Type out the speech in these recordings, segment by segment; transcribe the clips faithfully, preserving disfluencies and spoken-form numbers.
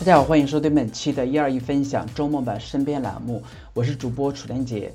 大家好，欢迎收听本期的一二一分享周末版身边栏目，我是主播楚连杰。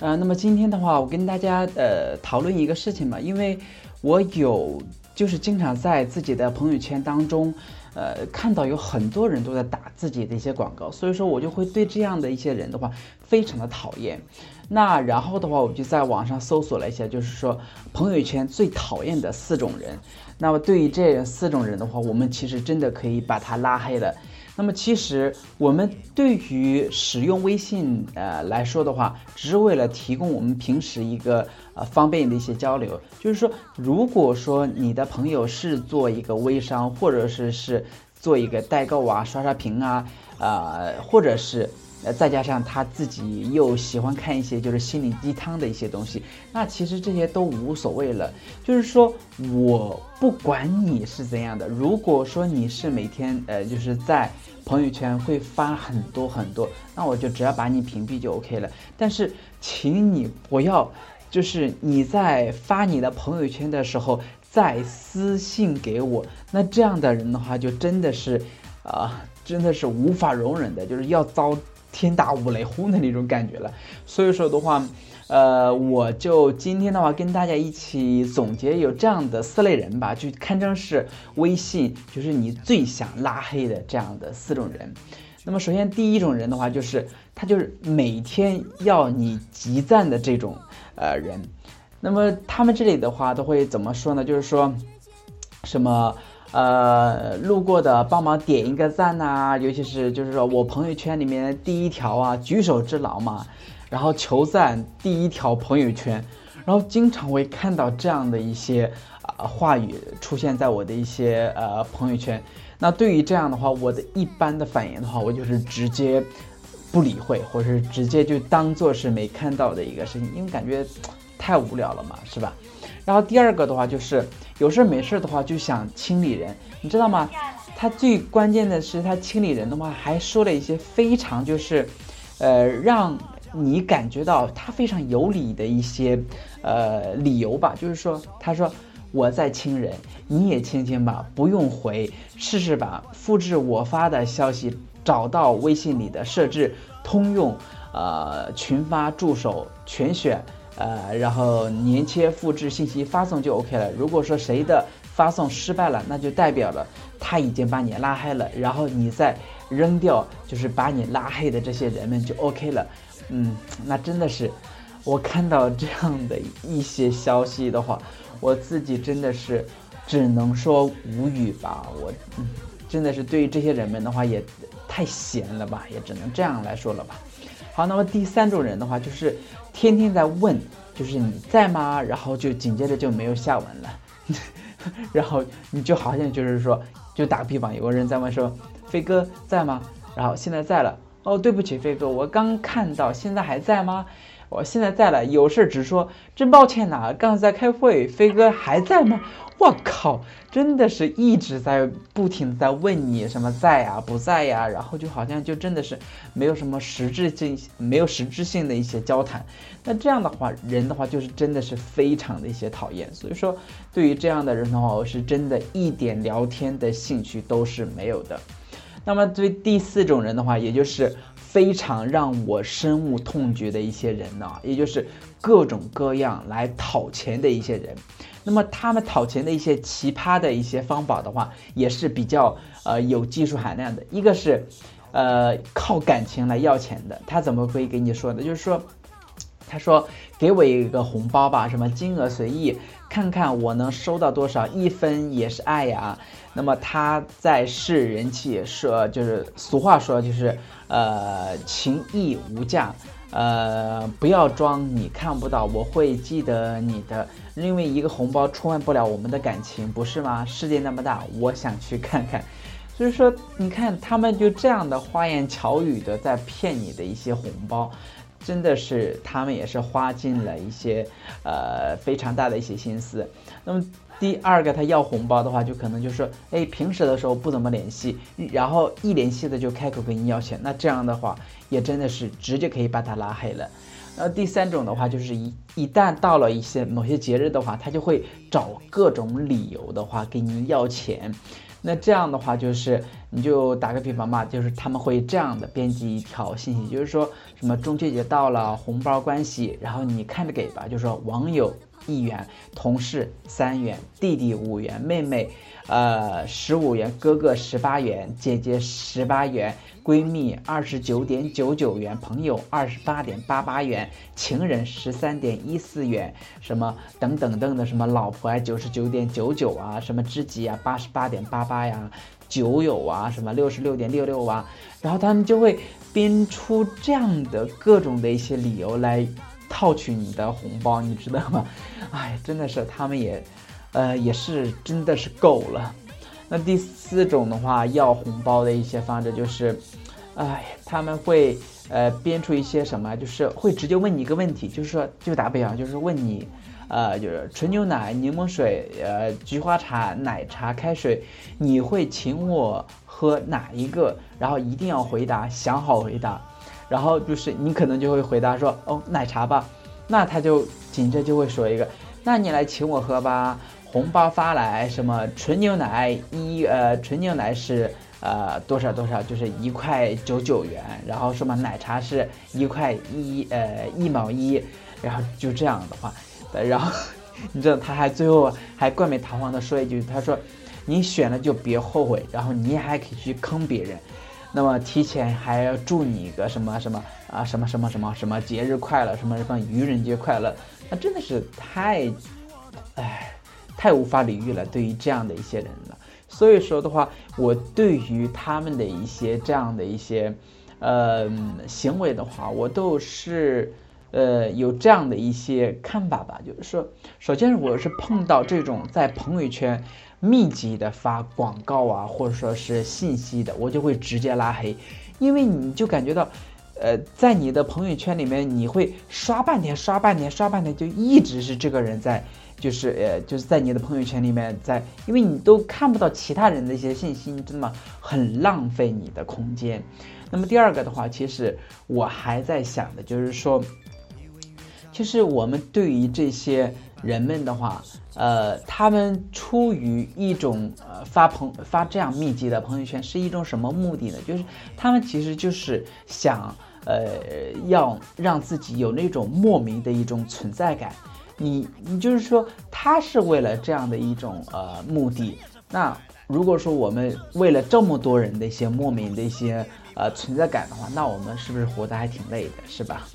呃，那么今天的话，我跟大家呃讨论一个事情嘛，因为我有就是经常在自己的朋友圈当中，呃，看到有很多人都在打自己的一些广告，所以说我就会对这样的一些人的话非常的讨厌。那然后的话，我就在网上搜索了一下，就是说朋友圈最讨厌的四种人。那么对于这四种人的话，我们其实真的可以把他拉黑了。那么其实我们对于使用微信呃来说的话，只是为了提供我们平时一个呃方便的一些交流。就是说，如果说你的朋友是做一个微商，或者是是做一个代购啊、刷刷屏啊，呃，或者是呃再加上他自己又喜欢看一些就是心灵鸡汤的一些东西，那其实这些都无所谓了。就是说我不管你是怎样的，如果说你是每天呃就是在朋友圈会发很多很多，那我就只要把你屏蔽就 OK 了。但是请你不要就是你在发你的朋友圈的时候再私信给我，那这样的人的话就真的是啊、呃、真的是无法容忍的，就是要遭天打五雷轰的那种感觉了。所以说的话呃，我就今天的话跟大家一起总结有这样的四类人吧，就堪称是微信就是你最想拉黑的这样的四种人。那么首先第一种人的话，就是他就是每天要你集赞的这种呃人。那么他们这里的话都会怎么说呢？就是说什么呃，路过的帮忙点一个赞啊，尤其是就是说我朋友圈里面第一条啊，举手之劳嘛。然后求赞第一条朋友圈，然后经常会看到这样的一些啊、呃、话语出现在我的一些呃朋友圈。那对于这样的话，我的一般的反应的话，我就是直接不理会，或者是直接就当做是没看到的一个事情，因为感觉太无聊了嘛，是吧？然后第二个的话，就是有事没事的话就想清理人，你知道吗？他最关键的是他清理人的话，还说了一些非常就是呃让你感觉到他非常有理的一些呃理由吧。就是说他说我在亲人，你也亲亲吧，不用回，试试吧，复制我发的消息，找到微信里的设置通用呃群发助手全选呃然后粘贴复制信息发送就 OK 了。如果说谁的发送失败了，那就代表了他已经把你拉黑了，然后你再扔掉就是把你拉黑的这些人们就 OK 了。嗯，那真的是我看到这样的一些消息的话，我自己真的是只能说无语吧。我、嗯、真的是对于这些人们的话也太闲了吧，也只能这样来说了吧。好，那么第三种人的话，就是天天在问就是你在吗，然后就紧接着就没有下文了然后你就好像就是说就打比方，有个人在问说飞哥在吗，然后现在在了，哦，对不起，飞哥，我刚看到，现在还在吗？我现在在了，有事直说，真抱歉呐、啊，刚在开会，飞哥还在吗？我靠，真的是一直在不停在问你什么在呀、啊、不在呀、啊，然后就好像就真的是没有什么实质性，没有实质性的一些交谈。那这样的话，人的话就是真的是非常的一些讨厌。所以说，对于这样的人的话，我是真的一点聊天的兴趣都是没有的。那么对第四种人的话，也就是非常让我深恶痛绝的一些人呢、啊，也就是各种各样来讨钱的一些人。那么他们讨钱的一些奇葩的一些方法的话，也是比较呃有技术含量的。一个是呃靠感情来要钱的，他怎么会给你说呢？就是说他说给我一个红包吧，什么金额随意，看看我能收到多少，一分也是爱呀。那么他在示人气，说就是俗话说就是呃情义无价，呃不要装你看不到，我会记得你的，因为一个红包充满不了我们的感情，不是吗？世界那么大，我想去看看。所以说你看他们就这样的花言巧语的在骗你的一些红包，真的是他们也是花尽了一些呃非常大的一些心思。那么第二个他要红包的话，就可能就说哎平时的时候不怎么联系，然后一联系的就开口跟你要钱，那这样的话也真的是直接可以把他拉黑了。然后第三种的话，就是一一旦到了一些某些节日的话，他就会找各种理由的话给您要钱。那这样的话，就是你就打个比方嘛，就是他们会这样的编辑一条信息，就是说什么中秋节到了，红包关系，然后你看着给吧，就是说网友一元，同事三元，弟弟五元，妹妹呃十五元，哥哥十八元，姐姐十八元，闺蜜二十九点九九元，朋友二十八点八八元，情人十三点一四元，什么等等等的，什么老婆啊九十九点九九啊，什么知己啊八十八点八八呀，酒友啊什么六十六点六六啊，然后他们就会编出这样的各种的一些理由来套取你的红包，你知道吗？哎，真的是他们也，呃，也是真的是够了。那第四种的话，要红包的一些方式就是，哎，他们会呃编出一些什么，就是会直接问你一个问题，就是说，就打比方，就是问你，呃，就是纯牛奶、柠檬水、呃，菊花茶、奶茶、开水，你会请我喝哪一个？然后一定要回答，想好回答。然后就是你可能就会回答说哦奶茶吧，那他就紧着就会说一个，那你来请我喝吧，红包发来什么纯牛奶一呃纯牛奶是呃多少多少，就是一块九九元，然后什么奶茶是一块一呃一毛一，然后就这样的话，然后你知道他还最后还冠冕堂皇的说一句，他说你选了就别后悔，然后你还可以去坑别人。那么提前还要祝你一个什么什么啊什么什么什么什么节日快乐，什么什么愚人节快乐，那真的是太，哎，太无法理喻了，对于这样的一些人了。所以说的话，我对于他们的一些这样的一些，呃，行为的话，我都是呃有这样的一些看法吧。就是说，首先我是碰到这种在朋友圈密集的发广告啊，或者说是信息的，我就会直接拉黑，因为你就感觉到，呃，在你的朋友圈里面，你会刷半天、刷半天、刷半天，就一直是这个人在，就是呃，就是在你的朋友圈里面在，因为你都看不到其他人的一些信息，你知道吗？很浪费你的空间。那么第二个的话，其实我还在想的就是说，其实我们对于这些人们的话，呃，他们出于一种呃发朋发这样密集的朋友圈是一种什么目的呢？就是他们其实就是想呃要让自己有那种莫名的一种存在感。你你就是说他是为了这样的一种呃目的。那如果说我们为了这么多人的一些莫名的一些呃存在感的话，那我们是不是活得还挺累的，是吧？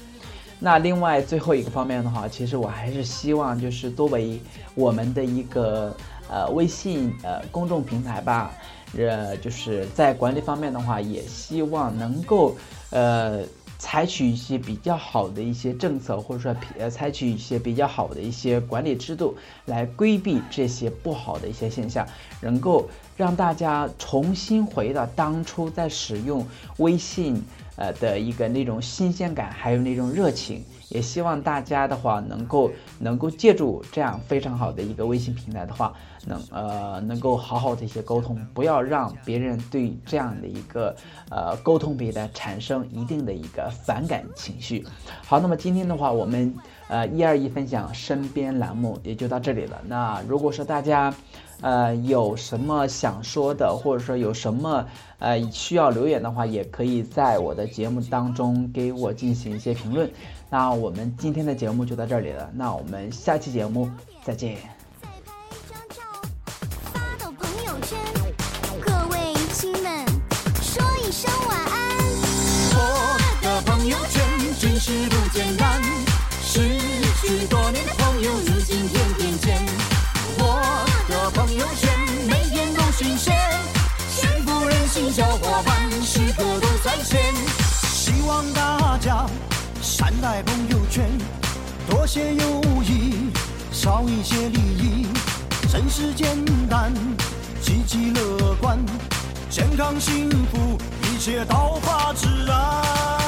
那另外最后一个方面的话，其实我还是希望就是作为我们的一个呃微信呃公众平台吧，呃就是在管理方面的话，也希望能够呃采取一些比较好的一些政策，或者说呃采取一些比较好的一些管理制度，来规避这些不好的一些现象，能够让大家重新回到当初在使用微信呃的一个那种新鲜感，还有那种热情。也希望大家的话能够能够借助这样非常好的一个微信平台的话，能呃能够好好的一些沟通，不要让别人对这样的一个呃沟通平台产生一定的一个反感情绪。好，那么今天的话我们呃一二一分享身边栏目也就到这里了。那如果说大家呃有什么想说的，或者说有什么呃需要留言的话，也可以在我的节目当中给我进行一些评论。那我们今天的节目就到这里了，那我们下期节目再见。发到朋友圈，各位亲们说一声晚安。我的朋友圈真是不简单，失去多年的朋友如今天天见。朋友圈每天都新鲜，幸福人心小伙伴时刻都在线。希望大家善待朋友圈，多些友谊，少一些利益。真是简单，积极乐观，健康幸福，一切到发自然。